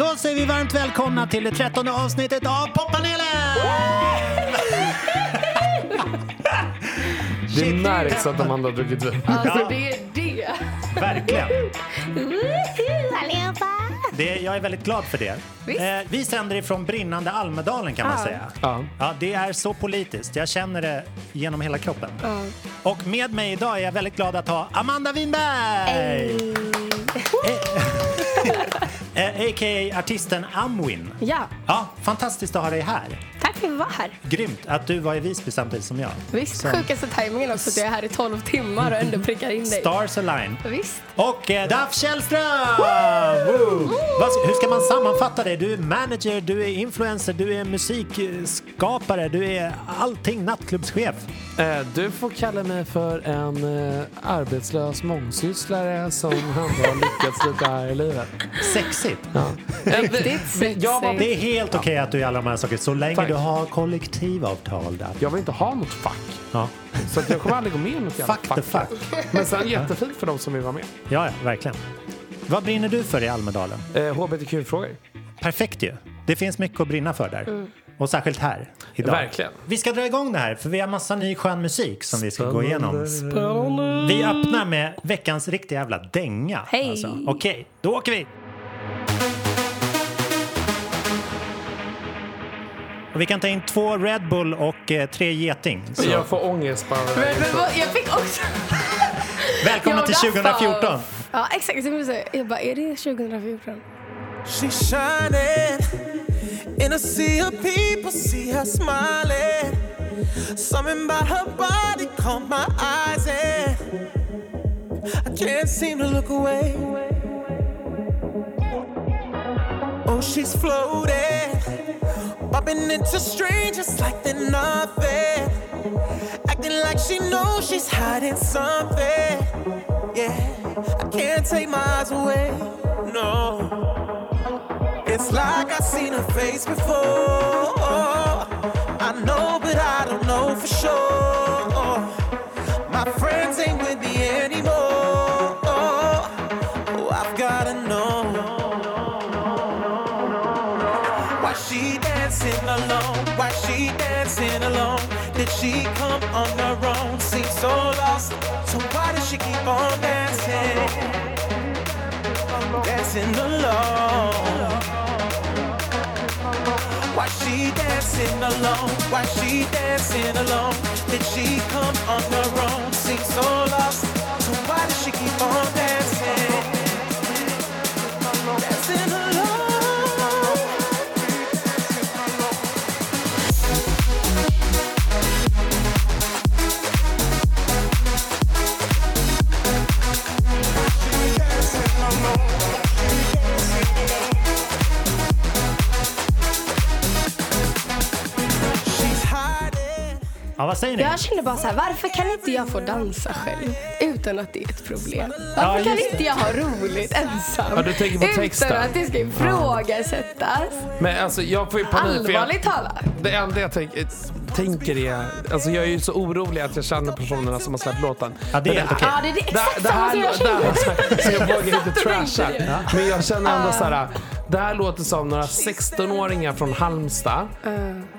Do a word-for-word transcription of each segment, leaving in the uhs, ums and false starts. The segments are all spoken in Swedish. Då säger vi varmt välkomna till det trettonde avsnittet av Poppanelen! Det märks att Amanda har druckit vin. Alltså det är det. Verkligen. Det, jag är väldigt glad för det. Eh, vi sänder ifrån brinnande Almedalen kan man ah. säga. Ah. Ja, det är så politiskt. Jag känner det genom hela kroppen. Ah. Och med mig idag är jag väldigt glad att ha Amanda Winberg. Hey. eh, A K A artisten Amwin. Ja. Ja, fantastiskt att ha dig här. Tack för att du var här. Grymt att du var i Visby samtidigt som jag. Visst, som... sjukaste tajmingen också att jag är här i tolv timmar och ändå prickar in dig. Stars align. Visst. Och eh, Daff Kjellström. Hur ska man sammanfatta det? Du är manager, du är influencer, du är musikskapare, du är allting, nattklubbschef. eh, Du får kalla mig för en eh, arbetslös mångsysslare som har lyckats lite här i livet. Sexigt. Ja. Riktigt. Jag var... Det är helt okej okay att du är alla de här saker så länge. Tack. Du har kollektivavtal där. Jag vill inte ha något fack. Ja. Så att jag kommer aldrig gå med i något jävla fack. Fuck. Men sen jättefint för de som vill vara med. Ja, ja, verkligen. Vad brinner du för i Almedalen? Eh, H B T Q-frågor. Perfekt ju. Det finns mycket att brinna för där. Mm. Och särskilt här idag. Verkligen. Vi ska dra igång det här för vi har massa ny skön musik som vi ska Spännande. gå igenom. Spännande. Vi öppnar med veckans riktiga jävla dänga. Hej. Alltså. Okej, okay, då åker vi. Och vi kan ta in två Red Bull och eh, tre Geting. Så. Jag får ångest bara. Men, men, jag fick också... Välkomna till tjugo fjorton. Ja, exakt. Jag bara, är det tjugo fjorton? She's shining in a sea of people, see her smiling. Something about her body caught my eyes and I can't seem to look away. Oh, she's floating, bumping into strangers like they're nothing, acting like she knows she's hiding something. Yeah, I can't take my eyes away, no. It's like I've seen her face before. I know, but I don't know for sure. My friends ain't with me anymore. Oh, I've gotta know. She dancing alone, why she dancing alone? Did she come on her own? Seems so lost, so why does she keep on dancing? Dancing alone. Why she dancing alone? Why she dancing alone? Did she come on her own? Seems so lost, so why does she keep on dancing? Dancing alone. Ja, vad säger ni? Jag känner bara så här, varför kan inte jag få dansa själv utan att det är ett problem? Varför ja, kan det. inte jag ha roligt ensam ja, du tänker på utan texten. Att det ska ifrågasättas? Men alltså, jag får ju panik. Allvarligt talar. Det enda jag tänker... tänker det. Alltså jag är ju så orolig att jag känner personerna som har släppt låten. Ja, det är helt okej. Ja, det är exakt samma som jag känner. Så jag vågar inte trasha. Men jag känner ändå så här. Det här låter som några sexton-åringar från Halmstad. Uh,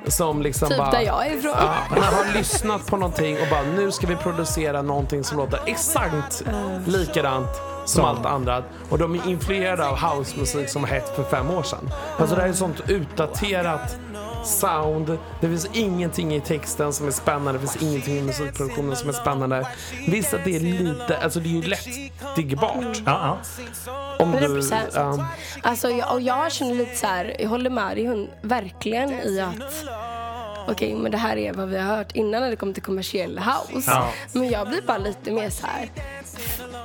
som liksom typ bara... Typ där jag är ifrån. Ja, man har lyssnat på någonting och bara nu ska vi producera någonting som låter exakt uh. likadant som allt andra. Och de är influerade av housemusik som hett för fem år sedan. Alltså det här är sånt utdaterat sound. Det finns ingenting i texten som är spännande. Det finns ingenting i musikproduktionen som är spännande. Visst att det är lite, alltså det är ju lätt diggbart. Ja, ja. Om du, um... alltså jag, och jag känner lite så här, jag håller med dig hon verkligen i att okej, men det här är vad vi har hört innan när det kommer till kommersiell house. Ja. Men jag blir bara lite mer så här.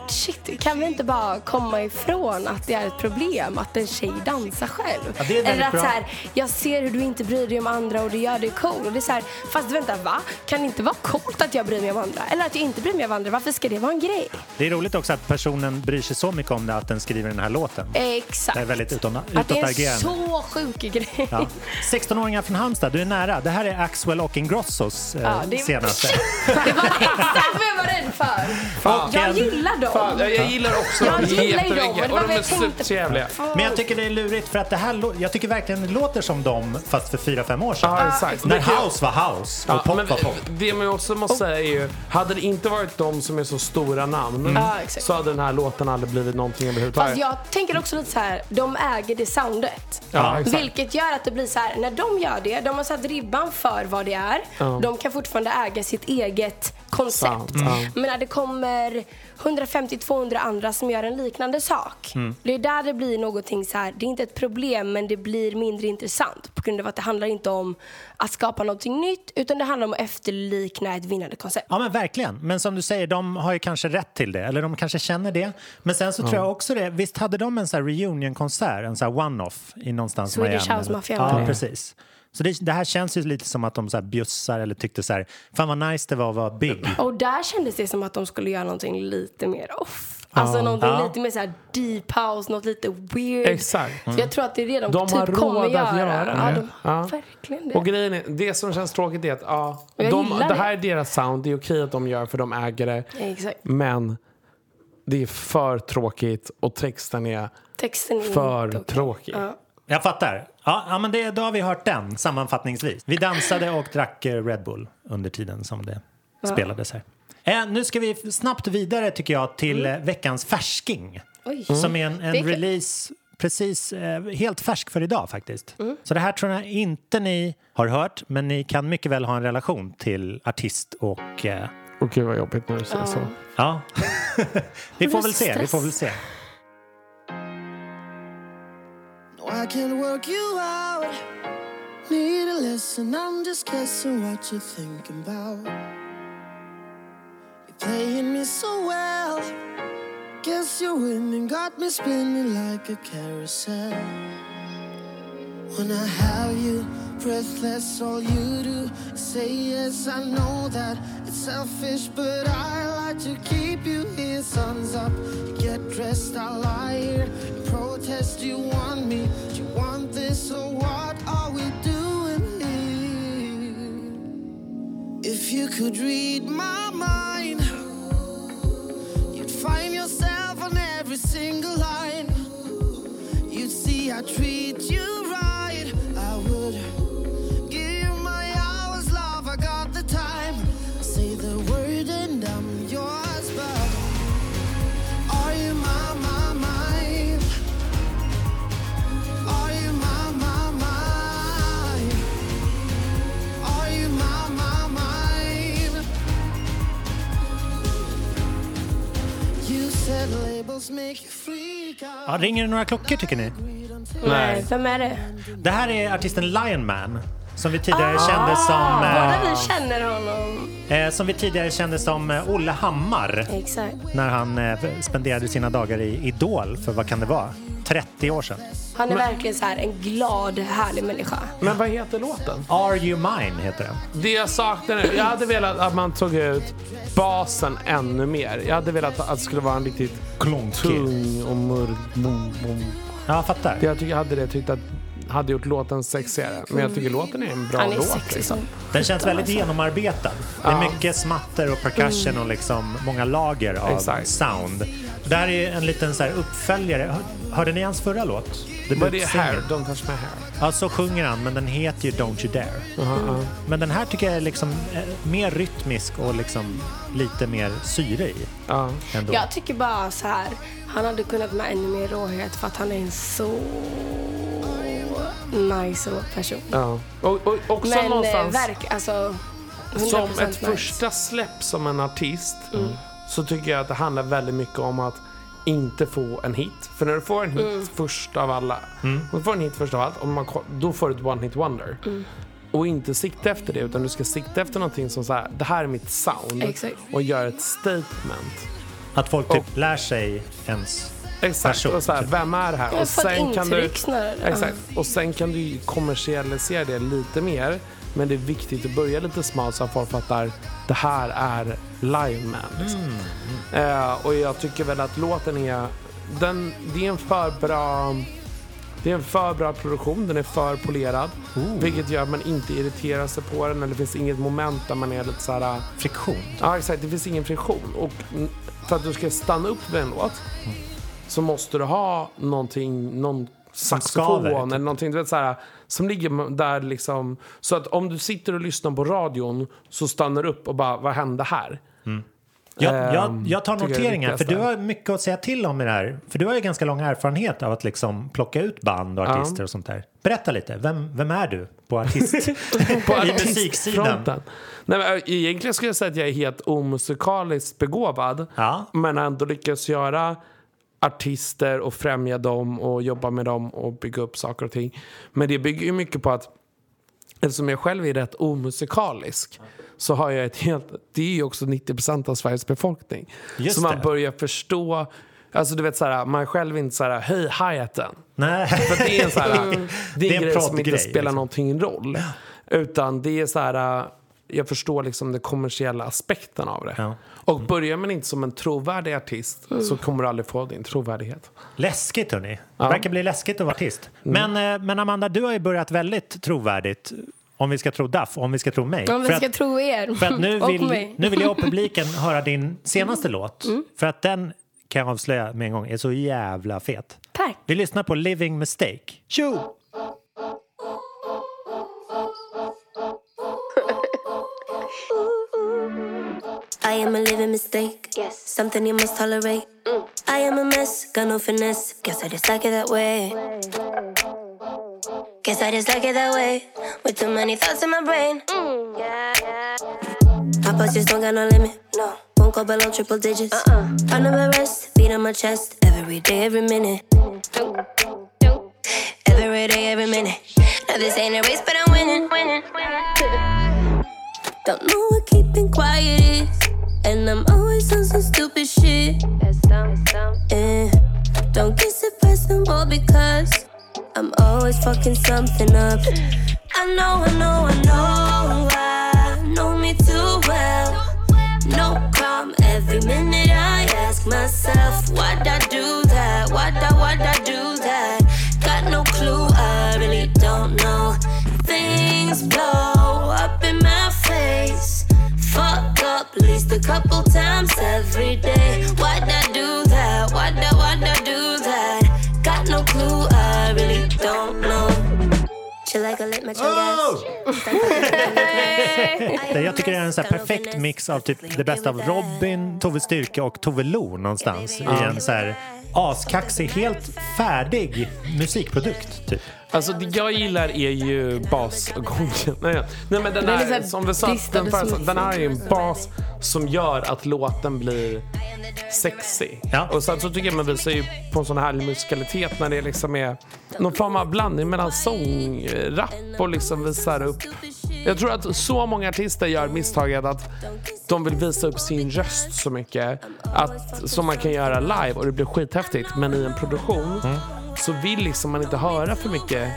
Shit, kan vi inte bara komma ifrån att det är ett problem att en tjej dansar själv? Ja, det är eller att bra. Så här, jag ser hur du inte bryr dig om andra och du gör dig cool. Och det är så här, fast vänta, va? Kan det inte vara coolt att jag bryr mig om andra? Eller att jag inte bryr mig om andra? Varför ska det vara en grej? Det är roligt också att personen bryr sig så mycket om det att den skriver den här låten. Exakt. Det är väldigt utom, att det är en så sjuk grej. Ja. sexton-åringar från Halmstad, du är nära. Det här är Axwell och Ingrossos eh, ja, det är... senaste. Det var exakt vad jag var rädd för. Ja. Jag gillar dem. fan, jag, jag gillar också jag de jättemycket. Och de är supertrevliga. Men jag tycker det är lurigt för att det här, jag tycker verkligen det låter som dem fast för fyra fem år sedan. Ja, exakt. När house var house och ja, pop var pop. Det man också måste säga är ju, hade det inte varit de som är så stora namn mm. så hade den här låten aldrig blivit någonting överhuvudtaget. Fast jag tänker också lite så här, de äger det soundet. Ja, vilket gör att det blir så här, när de gör det, de har satt ribban för vad det är. Ja. De kan fortfarande äga sitt eget koncept. Ja. Men när det kommer hundrafemtio till tvåhundra andra som gör en liknande sak. Mm. Det är där det blir någonting så här, det är inte ett problem men det blir mindre intressant på grund av att det handlar inte om att skapa någonting nytt utan det handlar om att efterlikna ett vinnande koncept. Ja men verkligen, men som du säger, de har ju kanske rätt till det, eller de kanske känner det. Men sen så mm. tror jag också det, visst hade de en så här reunion-konsert, en så här one-off i någonstans Swedish House Mafia. Ja, precis. Så det, det här känns ju lite som att de så här bjussar eller tyckte så här, fan vad nice det var att vara big. Och där kändes det som att de skulle göra någonting lite mer off. Alltså ah, någonting ah. lite mer så här deep house, något lite weird. Exakt. Mm. Jag tror att det är det de, de typ kommer att göra. göra ja, de, ja. Verkligen det. Och grejen är, det som känns tråkigt är att ja, de, det här är deras sound, det är okej att de gör för de äger det. Ja, exakt. Men det är för tråkigt och texten är, texten är för tråkig. tråkig. Ja. Jag fattar. Ja, men det, då har vi hört den sammanfattningsvis. Vi dansade och drack Red Bull under tiden som det ja. spelades här. Eh, nu ska vi snabbt vidare tycker jag till mm. veckans färsking. Oj. Som är en, en release precis eh, helt färsk för idag faktiskt. Mm. Så det här tror jag inte ni har hört, men ni kan mycket väl ha en relation till artist och... Eh... Okej, okay, vad jobbigt när du säger uh. så. Ja, vi får väl se, vi får väl se. I can work you out. Need a lesson, I'm just guessing what you're thinking about. You're playing me so well. Guess you're winning, got me spinning like a carousel. When I have you, breathless, all you do is say yes, I know that it's selfish, but I like to keep you here. Sun's up, you get dressed, I lie here, you protest, you want me, you want this, so what are we doing here? If you could read my mind, you'd find yourself on every single line. You'd see I treat you right, I would. Ja, ringer det några klockor tycker ni? Nej, vem är det? Det här är artisten Lion Man som vi tidigare ah, kände som eh, vi känner honom. Eh, som vi tidigare kände som eh, Olle Hammar. Exakt. När han eh, spenderade sina dagar i Idol för vad kan det vara? trettio år sedan. Han är men, verkligen så här en glad, härlig människa. Men vad heter låten? Are You Mine heter den. Det jag saknar nu, jag hade velat att man tog ut basen ännu mer. Jag hade velat att det skulle vara en riktigt tung och mörk. Ja, jag fattar. Jag tycker jag hade det tyckt att hade gjort låten sexigare. Men jag tycker låten är en bra är låt. Liksom. Den känns väldigt genomarbetad. Det är mycket smatter och percussion och liksom många lager av exact. sound. Det här är en liten så här uppföljare. Hörde ni hans förra låt? Vad är det här? Don't touch my hair. Ja, så sjunger han, men den heter ju Don't You Dare. Uh-huh. Mm. Men den här tycker jag är liksom mer rytmisk och liksom lite mer syre i. Uh. Jag tycker bara så här, han hade kunnat med ännu mer råhet för att han är en så... nice person. Ja. Och, och också men någonstans verk, alltså, som ett nice. första släpp som en artist mm. så tycker jag att det handlar väldigt mycket om att inte få en hit. För när du får en hit mm. först av alla mm. och du får en hit först av allt och man, då får du ett one hit wonder mm. och inte sikta efter det utan du ska sikta efter någonting som så här, det här är mitt sound. Exakt. Och gör ett statement. Att folk typ och, lär sig ens. Exakt, och så här, vem är det här? Och sen, kan du, exakt, och sen kan du kommersialisera det lite mer. Men det är viktigt att börja lite smalt så att folk fattar, det här är Lion Man liksom. mm. Mm. Eh, Och jag tycker väl att låten är den, det är en för bra Det är en för bra produktion, den är för polerad. Oh. Vilket gör att man inte irriterar sig på den. Eller det finns inget moment där man är lite så här... Friktion? Ja, exakt. Det finns ingen friktion. Och för att du ska stanna upp med en låt mm. så måste du ha någonting... Någon saxofon eller någonting, du vet, så här, som ligger där liksom. Så att om du sitter och lyssnar på radion så stannar du upp och bara, vad hände här? Mm. Jag, jag, jag tar noteringar, för du har mycket att säga till om i det här. För du har ju ganska lång erfarenhet av att liksom plocka ut band och artister ja. och sånt där. Berätta lite, vem, vem är du på artist på i musiksidan? Nej, men egentligen skulle jag säga att jag är helt omusikaliskt begåvad. Ja. Men ändå lyckas göra artister och främja dem och jobba med dem och bygga upp saker och ting. Men det bygger ju mycket på att eftersom jag själv är rätt omusikalisk så har jag ett helt... Det är ju också nittio procent av Sveriges befolkning. Just så det. Man börjar förstå... Alltså du vet såhär, man själv inte såhär, hej hi-haten. Nej. För det är en såhär... Mm. Det är en, en grej som inte grej, spelar liksom. Någonting roll. Utan det är såhär... Jag förstår liksom den kommersiella aspekten av det. Ja. Mm. Och börjar man inte som en trovärdig artist mm. så kommer du aldrig få din trovärdighet. Läskigt, hörni. Ja. Det verkar bli läskigt att vara artist. Mm. Men, men Amanda, du har ju börjat väldigt trovärdigt. Om vi ska tro Daff, om vi ska tro mig. Om vi ska att, tro er. För att nu vill, nu vill jag och publiken höra din senaste mm. låt. Mm. För att den kan jag avslöja med en gång är så jävla fet. Tack. Vi lyssnar på Living Mistake. Tjo! I am a living mistake. Yes. Something you must tolerate. Mm. I am a mess, got no finesse. Guess I just like it that way. Guess I just like it that way. With too many thoughts in my brain. Mm. Yeah, yeah, yeah. My postures don't got no limit. No. Won't go below triple digits. Uh-uh. I never rest, beat on my chest. Every day, every minute. Do, do, do. Every day, every minute. Now this ain't a race, but I'm winning. Winning, winning. Don't know what keeping quiet is. And I'm always on some stupid shit. That's dumb, that's dumb. Yeah. Don't get surprised no more because I'm always fucking something up. I know, I know, I know. I know me too well. No calm every minute I ask myself. Why'd I do that? Why'd I, why'd I do that? Got no clue, I really don't know. Things blow up in my face. Fuck up at least a couple times every day. Why'd I do that? Why'd I, why'd I do that? Got no clue, I really don't know. Chill like a lit my chungas. Jag tycker det är en sån här perfekt mix av typ det bästa av Robin, Tove Styrke och Tove Lo någonstans. Mm. I en så här askaxig, helt färdig musikprodukt typ. Alltså det jag gillar är ju basgången. Nej, nej men den här som vi sa, den, för, den här är ju en bas som gör att låten blir sexy. Ja. Och sen så tycker jag man visar ju på en sån här musikalitet när det liksom är någon form av blandning mellan sång, rap och liksom visar upp. Jag tror att så många artister gör misstaget att de vill visa upp sin röst så mycket att, som man kan göra live och det blir skithäftigt, men i en produktion mm. så vill liksom man inte höra för mycket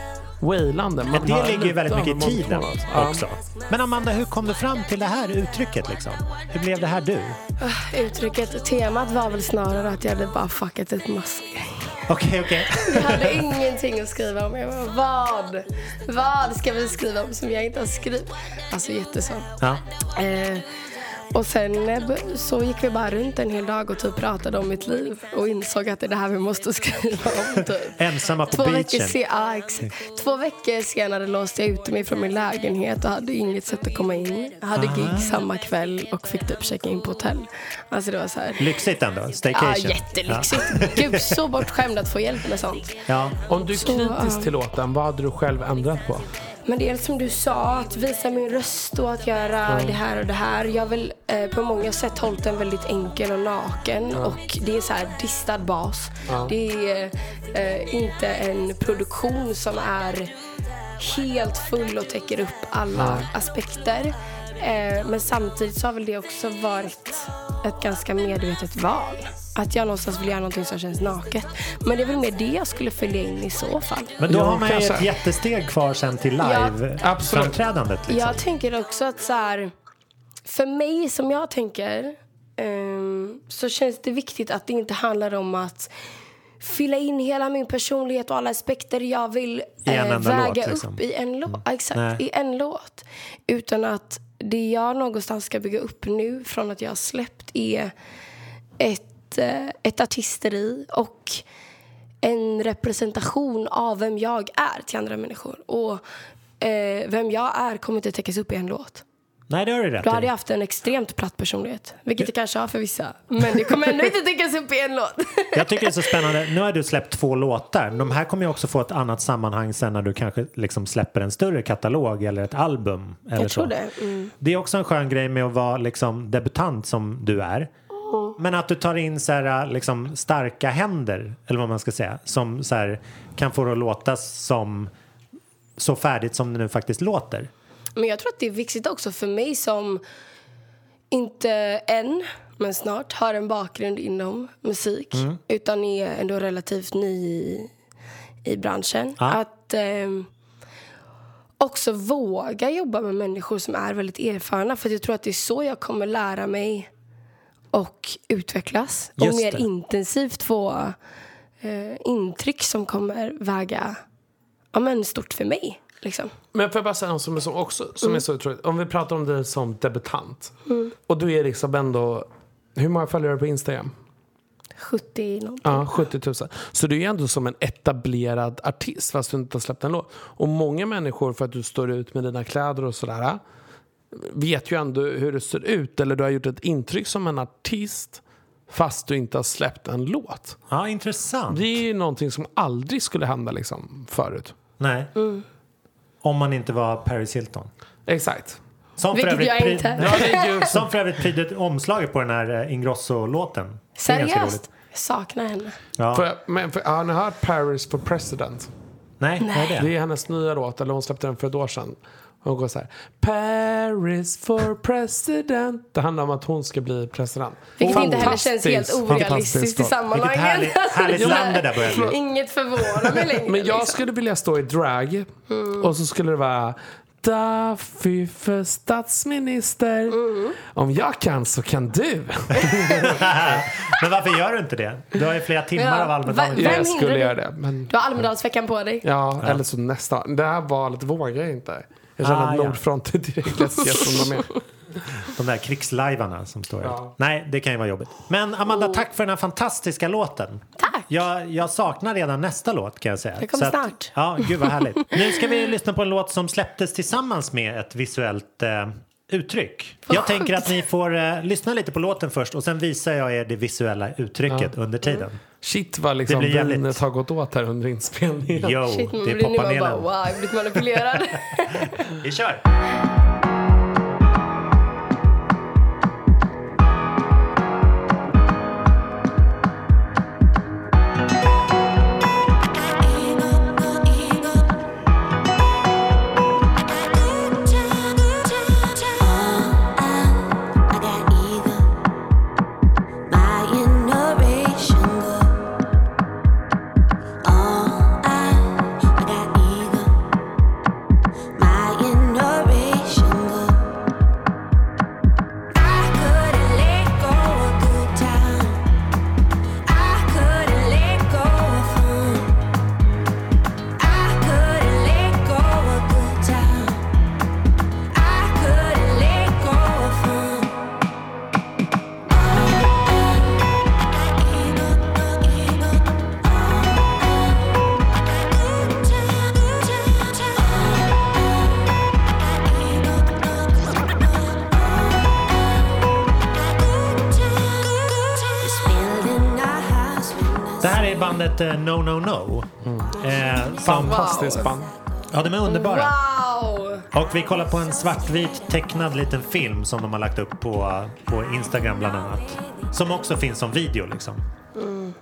wailande. Men det ligger ju väldigt mycket i tiden också. Ja. Men Amanda, hur kom du fram till det här uttrycket liksom? Hur blev det här du? Uh, uttrycket och temat var väl snarare att jag hade bara fuckat ett massa grejer. Okej, okay, okej. Okay. Jag hade ingenting att skriva om. Jag bara, vad? Vad ska vi skriva om som jag inte har skrivit? Alltså jättesvårt. Ja. Uh, Och sen så gick vi bara runt en hel dag och typ pratade om mitt liv. Och insåg att det är det här vi måste skriva om typ. Ensamma på Två beachen. Veckor se- ah, ex- Två veckor senare låste jag ut mig från min lägenhet och hade inget sätt att komma in. Jag hade Aha. gig samma kväll och fick typ checka in på hotell. Alltså det var så här... Lyxigt ändå, staycation. Ah, jättelyxigt. Ja, jättelyxigt. Gud, så bortskämd att få hjälp med sånt. Ja. Om du är så, kritisk uh... till låten, vad hade du själv ändrat på? Men det är som du sa, att visa min röst och att göra mm. det här och det här. Jag vill eh, på många sätt hållit den väldigt enkel och naken. Mm. Och det är så här distad bas. Mm. Det är eh, inte en produktion som är helt full och täcker upp alla mm. aspekter. Eh, men samtidigt så har väl det också varit ett ganska medvetet val. Att jag någonstans vill göra någonting som känns naket. Men det är väl mer det jag skulle följa in i så fall. Men då ja, har man ju ett jättesteg kvar sen till live-framträdandet. Ja, liksom. Jag tänker också att så här, för mig som jag tänker um, så känns det viktigt att det inte handlar om att fylla in hela min personlighet och alla aspekter jag vill eh, väga låt, upp liksom. i en låt. Mm. Exakt, Nej. i en låt. Utan att det jag någonstans ska bygga upp nu från att jag har släppt är ett, eh, ett artisteri och en representation av vem jag är till andra människor. Och eh, vem jag är kommer inte täckas upp i en låt. Nej, det har du rätt. Då hade jag haft en extremt platt personlighet. Vilket det kanske har för vissa. Men det kommer ändå inte täckas upp i en låt. Jag tycker det är så spännande. Nu har du släppt två låtar. De här kommer ju också få ett annat sammanhang sen när du kanske liksom släpper en större katalog eller ett album. Eller jag tror så. det. Mm. Det är också en skön grej med att vara liksom debutant som du är. Mm. Men att du tar in så här, liksom starka händer, eller vad man ska säga, som så här, kan få det att låta som så färdigt som det nu faktiskt låter. Men jag tror att det är viktigt också för mig som inte än, men snart, har en bakgrund inom musik. Mm. Utan är ändå relativt ny i, i branschen. Ah. Att eh, också våga jobba med människor som är väldigt erfarna. För jag tror att det är så jag kommer lära mig och utvecklas. Just och mer det. intensivt få eh, intryck som kommer väga ja, men stort för mig. Liksom. Men får jag bara säga något som är, som också, som mm. är så otroligt. Om vi pratar om dig som debutant mm. och du är liksom ändå, hur många följare på Instagram? sjuttio någonting. Ja, sjuttio tusen. Så du är ändå som en etablerad artist fast du inte har släppt en låt. Och många människor, för att du står ut med dina kläder och sådär, vet ju ändå hur det ser ut. Eller du har gjort ett intryck som en artist fast du inte har släppt en låt. Ja, intressant. Det är ju någonting som aldrig skulle hända liksom förut. Nej. Mm. Om man inte var Paris Hilton. Exakt. Som för övrigt pri- prydde omslaget på den här Ingrosso-låten. Seriöst? Jag saknar henne. Ja. För, men, för, har ni hört Paris for President? Nej, Nej. Det? det är hennes nya låt. Eller hon släppte den för ett år sedan. Hon går så här: Paris for President. Det handlar om att hon ska bli president. Vilket oh, inte heller känns helt orealistiskt i sammanhanget. Vilket härligt, härligt land det där börjar. Inget förvånar mig längre. Men jag liksom. skulle vilja stå i drag. Mm. Och så skulle det vara Daffy för statsminister. Mm. Om jag kan så kan du. Men varför gör du inte det? Du har ju flera timmar ja, av Almedalen. V- jag skulle göra det, men... Du har Almedalsveckan på dig. Ja, ja, eller så nästa. Det här valet vågar jag inte. Jag känner ah, att Nordfronten ja. direkt läskiga som de är. De där krigslajvarna som står ja. ut. Nej, det kan ju vara jobbigt. Men Amanda, oh. tack för den här fantastiska låten. Tack! Jag, jag saknar redan nästa låt, kan jag säga. Det kommer så snart. Att, ja, gud vad härligt. Nu ska vi lyssna på en låt som släpptes tillsammans med ett visuellt eh, uttryck. Vad jag sjukt. tänker att ni får eh, lyssna lite på låten först och sen visar jag er det visuella uttrycket ja. under tiden. Mm. Shit vad liksom vinet har gått åt här under inspelningen. Jo, Shit, det är poppanelen. Wow, jag blir manipulerad. Vi kör! No, no, no. Mm. Eh, Fantastiskt band. Ja, de är underbara. Wow. Och vi kollar på en svartvit tecknad liten film som de har lagt upp på, på Instagram bland annat. Som också finns som video liksom. Mm.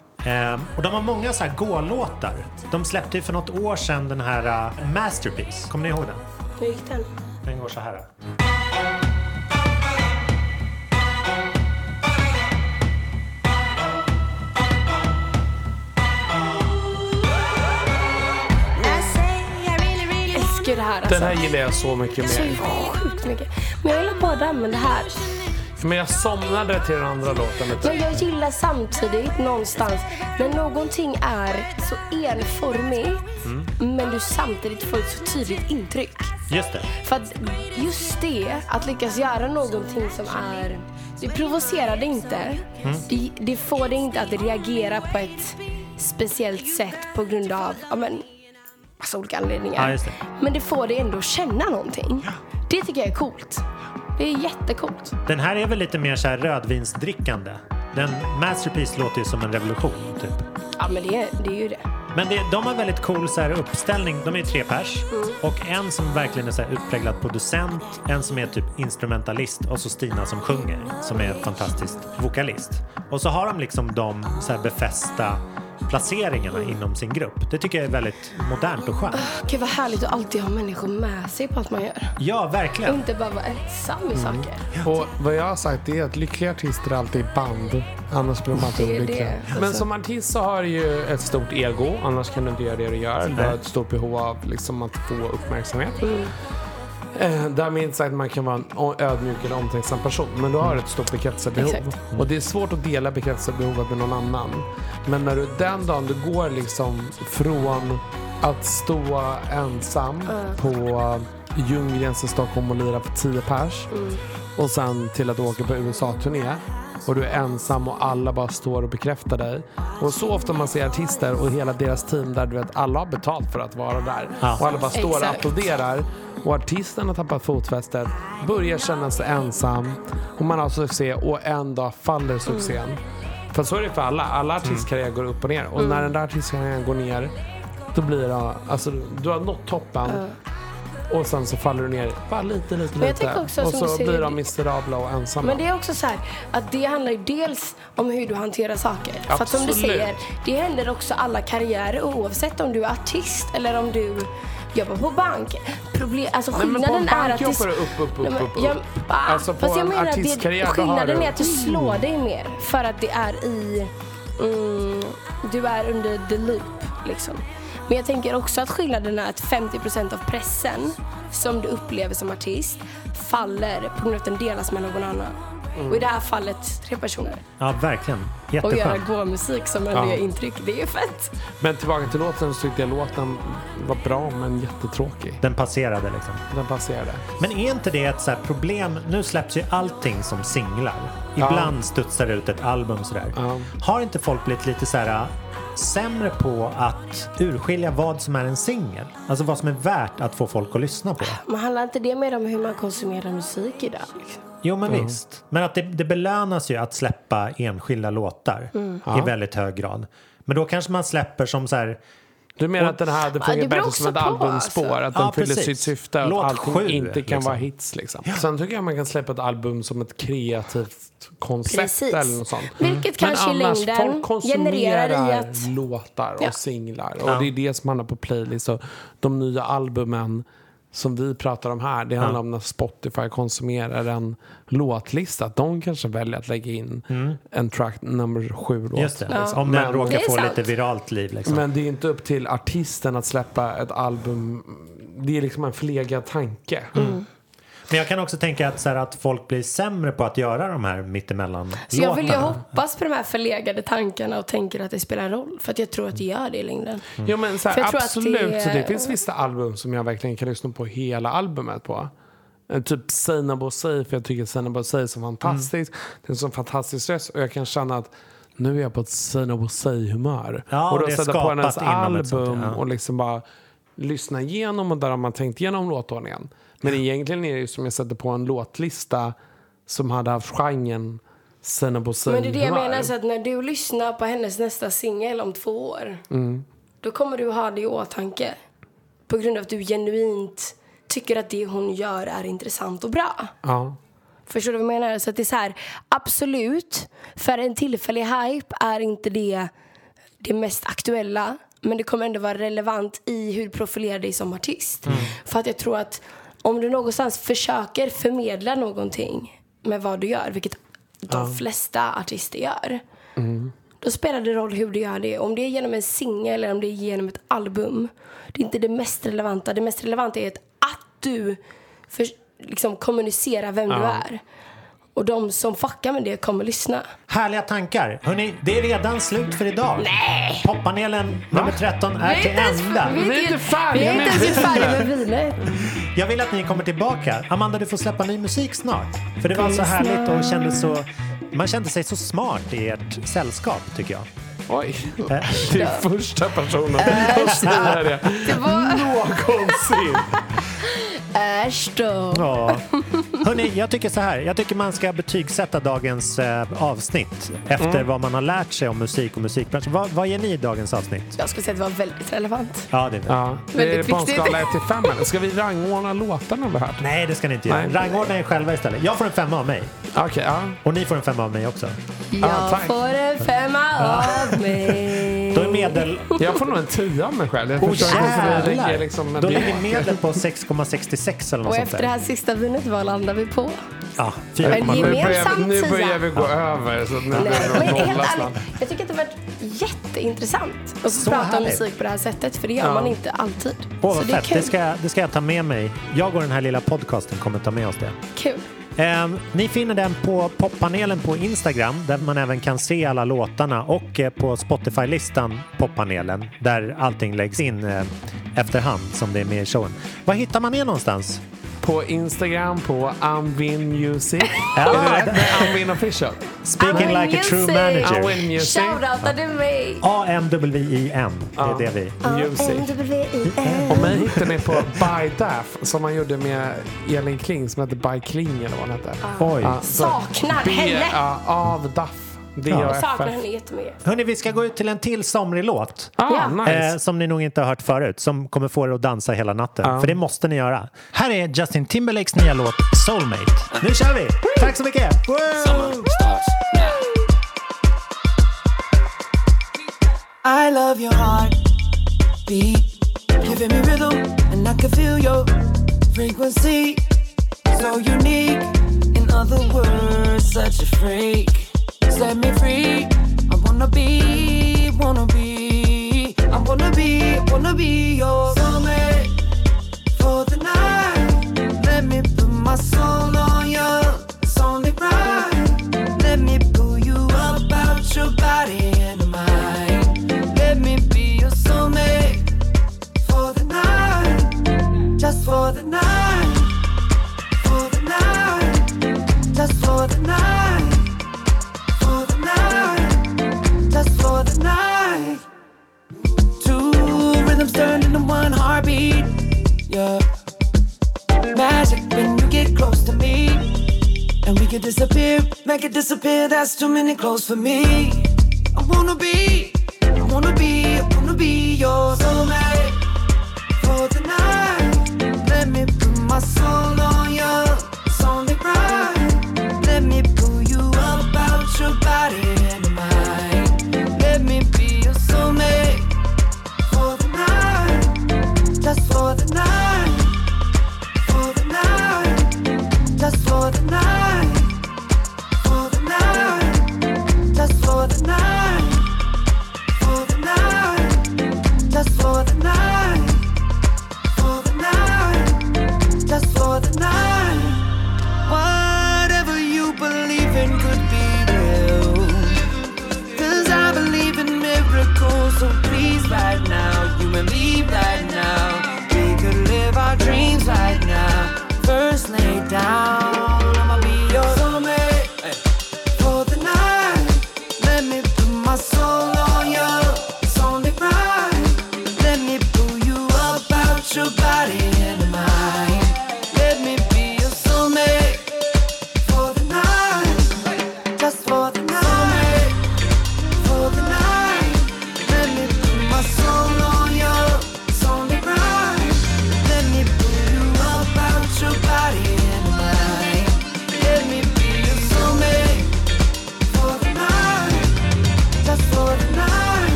Eh, och de har många så här gålåtar. De släppte ju för något år sedan den här uh, Masterpiece. Kommer ni ihåg den? Hur gick den? Den går så här. Det här, alltså. Den här gillar jag så mycket mer. Så sjukt mycket. Men jag gillar båda, men det här Men jag somnade till den andra låten lite. Ja, jag gillar samtidigt någonstans när någonting är så enformigt, mm. men du samtidigt får ett så tydligt intryck. Just det. För att just det, att lyckas göra någonting som är... Det provocerar det inte. Mm. Det, det får det inte att reagera på ett speciellt sätt på grund av... Ja, men, alltså olika anledningar. Ja, just det. Men det får det ändå känna någonting. Ja. Det tycker jag är coolt. Det är jättekult. Den här är väl lite mer så här rödvinsdrickande. Den Masterpiece låter ju som en revolution typ. Ja, men det, det är ju det. Men det, de har väldigt cool så här uppställning. De är tre pers. Mm. Och en som verkligen är så här utpräglad producent. En som är typ instrumentalist. Och så Stina som sjunger. Som är en fantastisk vokalist. Och så har de liksom de så här befästa placeringarna inom sin grupp. Det tycker jag är väldigt modernt och skönt. Oh, gud vad härligt att alltid ha människor med sig på allt man gör. Ja, verkligen. Och inte bara vara ensam i mm. saker. Och vad jag har sagt är att lyckliga artister alltid är band. Annars blir man alltid olyckliga. Men som artist så har du ju ett stort ego. Annars kan du inte göra det du gör. Du har ett stort behov av liksom att få uppmärksamhet. Mm. Där med inte sagt att man kan vara en ödmjuk eller omtänksam person. Men du har ett stort bekräftelsebehov. Mm. Och det är svårt att dela bekräftelsebehovet med någon annan. Men när du den dagen du går liksom från att stå ensam mm. på Ljunggrens i Stockholm och lira för tio pers. Mm. Och sen till att åka på U S A-turné. Och du är ensam och alla bara står och bekräftar dig. Och så ofta man ser artister och hela deras team där du vet alla har betalt för att vara där. Ja. Och alla bara står och applåderar. Och artisten har tappat fotfästet, börjar känna sig ensam. Och man har succé och en dag faller succén. Mm. För så är det för alla. Alla artistkarriärer går upp och ner. Och mm. när den där artistkarriären går ner, då blir det... Alltså, du har nått toppen. Mm. Och sen så faller du ner bara lite, lite, men jag lite. Också, och så, så blir de miserabla och ensamma. Men det är också så här, att det handlar ju dels om hur du hanterar saker. Absolut. För att som du säger, det händer också alla karriärer oavsett om du är artist eller om du jobbar på bank. Problem, alltså skillnaden Nej, är att... På en bank jobbar du upp, upp, upp, upp, upp. Jag, ah, alltså på en artistkarriär det, skillnaden är att du slår mm. dig mer. För att det är i... Mm, du är under the loop, liksom. Men jag tänker också att skillnaden är att femtio procent av pressen som du upplever som artist faller på grund av att den delas med någon annan. Mm. Och i det här fallet tre personer. Ja, verkligen. Jätteskönt. Och göra gåmusik som en ja. ny intryck, det är ju fett. Men tillbaka till låten så tyckte jag låten var bra men jättetråkig. Den passerade liksom. Den passerade. Men är inte det ett så här problem? Nu släpps ju allting som singlar. Ibland ja. studsar det ut ett album sådär. Ja. Har inte folk blivit lite så här... sämre på att urskilja vad som är en singel? Alltså vad som är värt att få folk att lyssna på. Men handlar inte det mer om hur man konsumerar musik idag? Jo, men mm. visst. Men att det, det belönas ju att släppa enskilda låtar mm. i ja. väldigt hög grad. Men då kanske man släpper som så här... Du menar och, att den här hade fungerat bättre som ett albumspår? Alltså. Att den ja, fyller sitt syfte att allting sju, inte kan liksom. vara hits liksom. Ja. Sen tycker jag man kan släppa ett album som ett kreativt koncept precis. eller något sånt. Mm. Vilket men kanske annars, folk konsumerar i att... låtar och ja. singlar. Och ja. det är det som handlar på playlist. Och de nya albumen som vi pratar om här, det handlar ja. om när Spotify konsumerar en låtlista. Att de kanske väljer att lägga in mm. en track nummer sju låt. Just det, liksom. Om den råkar få sant. lite viralt liv. Liksom. Men det är inte upp till artisten att släppa ett album. Det är liksom en förlegad tanke. Mm. Mm. Men jag kan också tänka att, så här, att folk blir sämre på att göra de här mittemellan. Så jag vill ju hoppas på de här förlegade tankarna och tänker att det spelar en roll. För att jag tror att det gör det i längden. Mm. Jo, men så här, absolut. Det... Så det finns vissa album som jag verkligen kan lyssna på hela albumet på. Typ Säjna Bosej, för jag tycker Säjna Bosej är så fantastisk. Mm. Det är en sån fantastisk röst. Och jag kan känna att nu är jag på ett Säjna Bosej-humör. Ja, och då sätter på hennes album ja. och liksom bara lyssna igenom. Och där har man tänkt igenom låtordningen. Men egentligen är det ju som jag sätter på en låtlista som hade haft genren Säjna Bosej. Men det är det jag menar, så att när du lyssnar på hennes nästa singel om två år mm. då kommer du ha det i åtanke på grund av att du genuint tycker att det hon gör är intressant och bra. Ja. Förstår du vad jag menar? Så att det är så här, absolut, för en tillfällig hype är inte det det mest aktuella, men det kommer ändå vara relevant i hur du profilerar dig som artist. Mm. För att jag tror att om du någonstans försöker förmedla någonting med vad du gör, vilket de ja. flesta artister gör, mm. då spelar det roll hur du gör det. Om det är genom en singel eller om det är genom ett album, det är inte det mest relevanta. Det mest relevanta är att du för, liksom, kommunicerar vem ja. du är. Och de som fuckar med det kommer lyssna. Härliga tankar. Hörrni, det är redan slut för idag. Nej! Poppanelen nummer tretton är vi till ända. Vi är inte färdiga med, med vinet. Jag vill att ni kommer tillbaka. Amanda, du får släppa ny musik snart. För det var så härligt och kändes så... Man kände sig så smart i ert sällskap, tycker jag. Oj, det är första personen som säger det. Det var någonsin. Äsch då. Ja. Hörrni, jag tycker så här. Jag tycker man ska betygsätta dagens eh, avsnitt efter mm. vad man har lärt sig om musik och musikbranschen. Va, vad ger ni i dagens avsnitt? Jag skulle säga att det var väldigt relevant. Ja, det är det. Ja. Väldigt viktigt. Ska vi rangordna låtarna det här? Nej, det ska ni inte göra. Nej. Rangordna er själva istället. Jag får en femma av mig. Okej, okay, ja. Och ni får en femma av mig också. Jag ah, får en femma ja. av mig. Då är medel... Jag får nog en tia av mig själv. Jag oh, jävlar. Liksom då ligger medel på sex komma sextiosex eller något. Och efter det här sista vinet var landar vi på. Ja, men nu börjar, nu börjar vi gå ja. över. Så nu Nej, men helt ärligt, jag tycker att det har varit jätteintressant att så prata härligt. om musik på det här sättet. För det gör ja. man inte alltid. Åh, så det, är kul. Det, ska, det ska jag ta med mig. Jag och den här lilla podcasten kommer ta med oss det. Kul. Eh, ni finner den på poppanelen på Instagram, där man även kan se alla låtarna, och eh, på Spotify-listan poppanelen, där allting läggs in eh, efterhand som det är med i showen. Vad hittar man er någonstans? På Instagram på Amwin Music. Är det Amwin Official? Speaking like music. A true manager. Amwin Music. Shoutoutar du mig? A M W I N. Det är det vi. A M W I N. Och mig hittar ni på By Daff, som man gjorde med Elin Kling, som heter By Kling eller vad han heter. Oj. Saknar henne. Av Daff. Jag saknar henne jättemycket. Hörrni, vi ska gå ut till en till somrig låt ah, nice. eh, som ni nog inte har hört förut, som kommer få er att dansa hela natten ah. För det måste ni göra. Här är Justin Timberlakes nya låt Soulmate. Nu kör vi! Tack så mycket! Wow. I love your heartbeat, giving me rhythm and I can feel your frequency, so unique, in other words such a freak. Set me free, I wanna be, wanna be, I wanna be, wanna be your soulmate for the night. Let me put my soul on you, it's only right. Let me pull you up out your body and mind. Let me be your soulmate for the night, just for the night, for the night, just for the night. For the night, two rhythms turned into one heartbeat. Yeah, magic when you get close to me, and we can disappear, make it disappear. That's too many clothes for me. I wanna be, I wanna be, I wanna be your soulmate for the night. Let me put my soul on you, it's only right. Let me pull you up out your body and mind. Soulmate for the night, just for the night, for the night, just for the night, for the night, just for the night, for the night, just for the night, for the night, just for the night. Whatever you believe in could be real, 'cause I believe in miracles, so please right now, you and me right now, we could live our dreams right now. First lay down, I'ma be your soulmate for the night. Let me put my soul on you, it's only right. Let me pull you up out your body and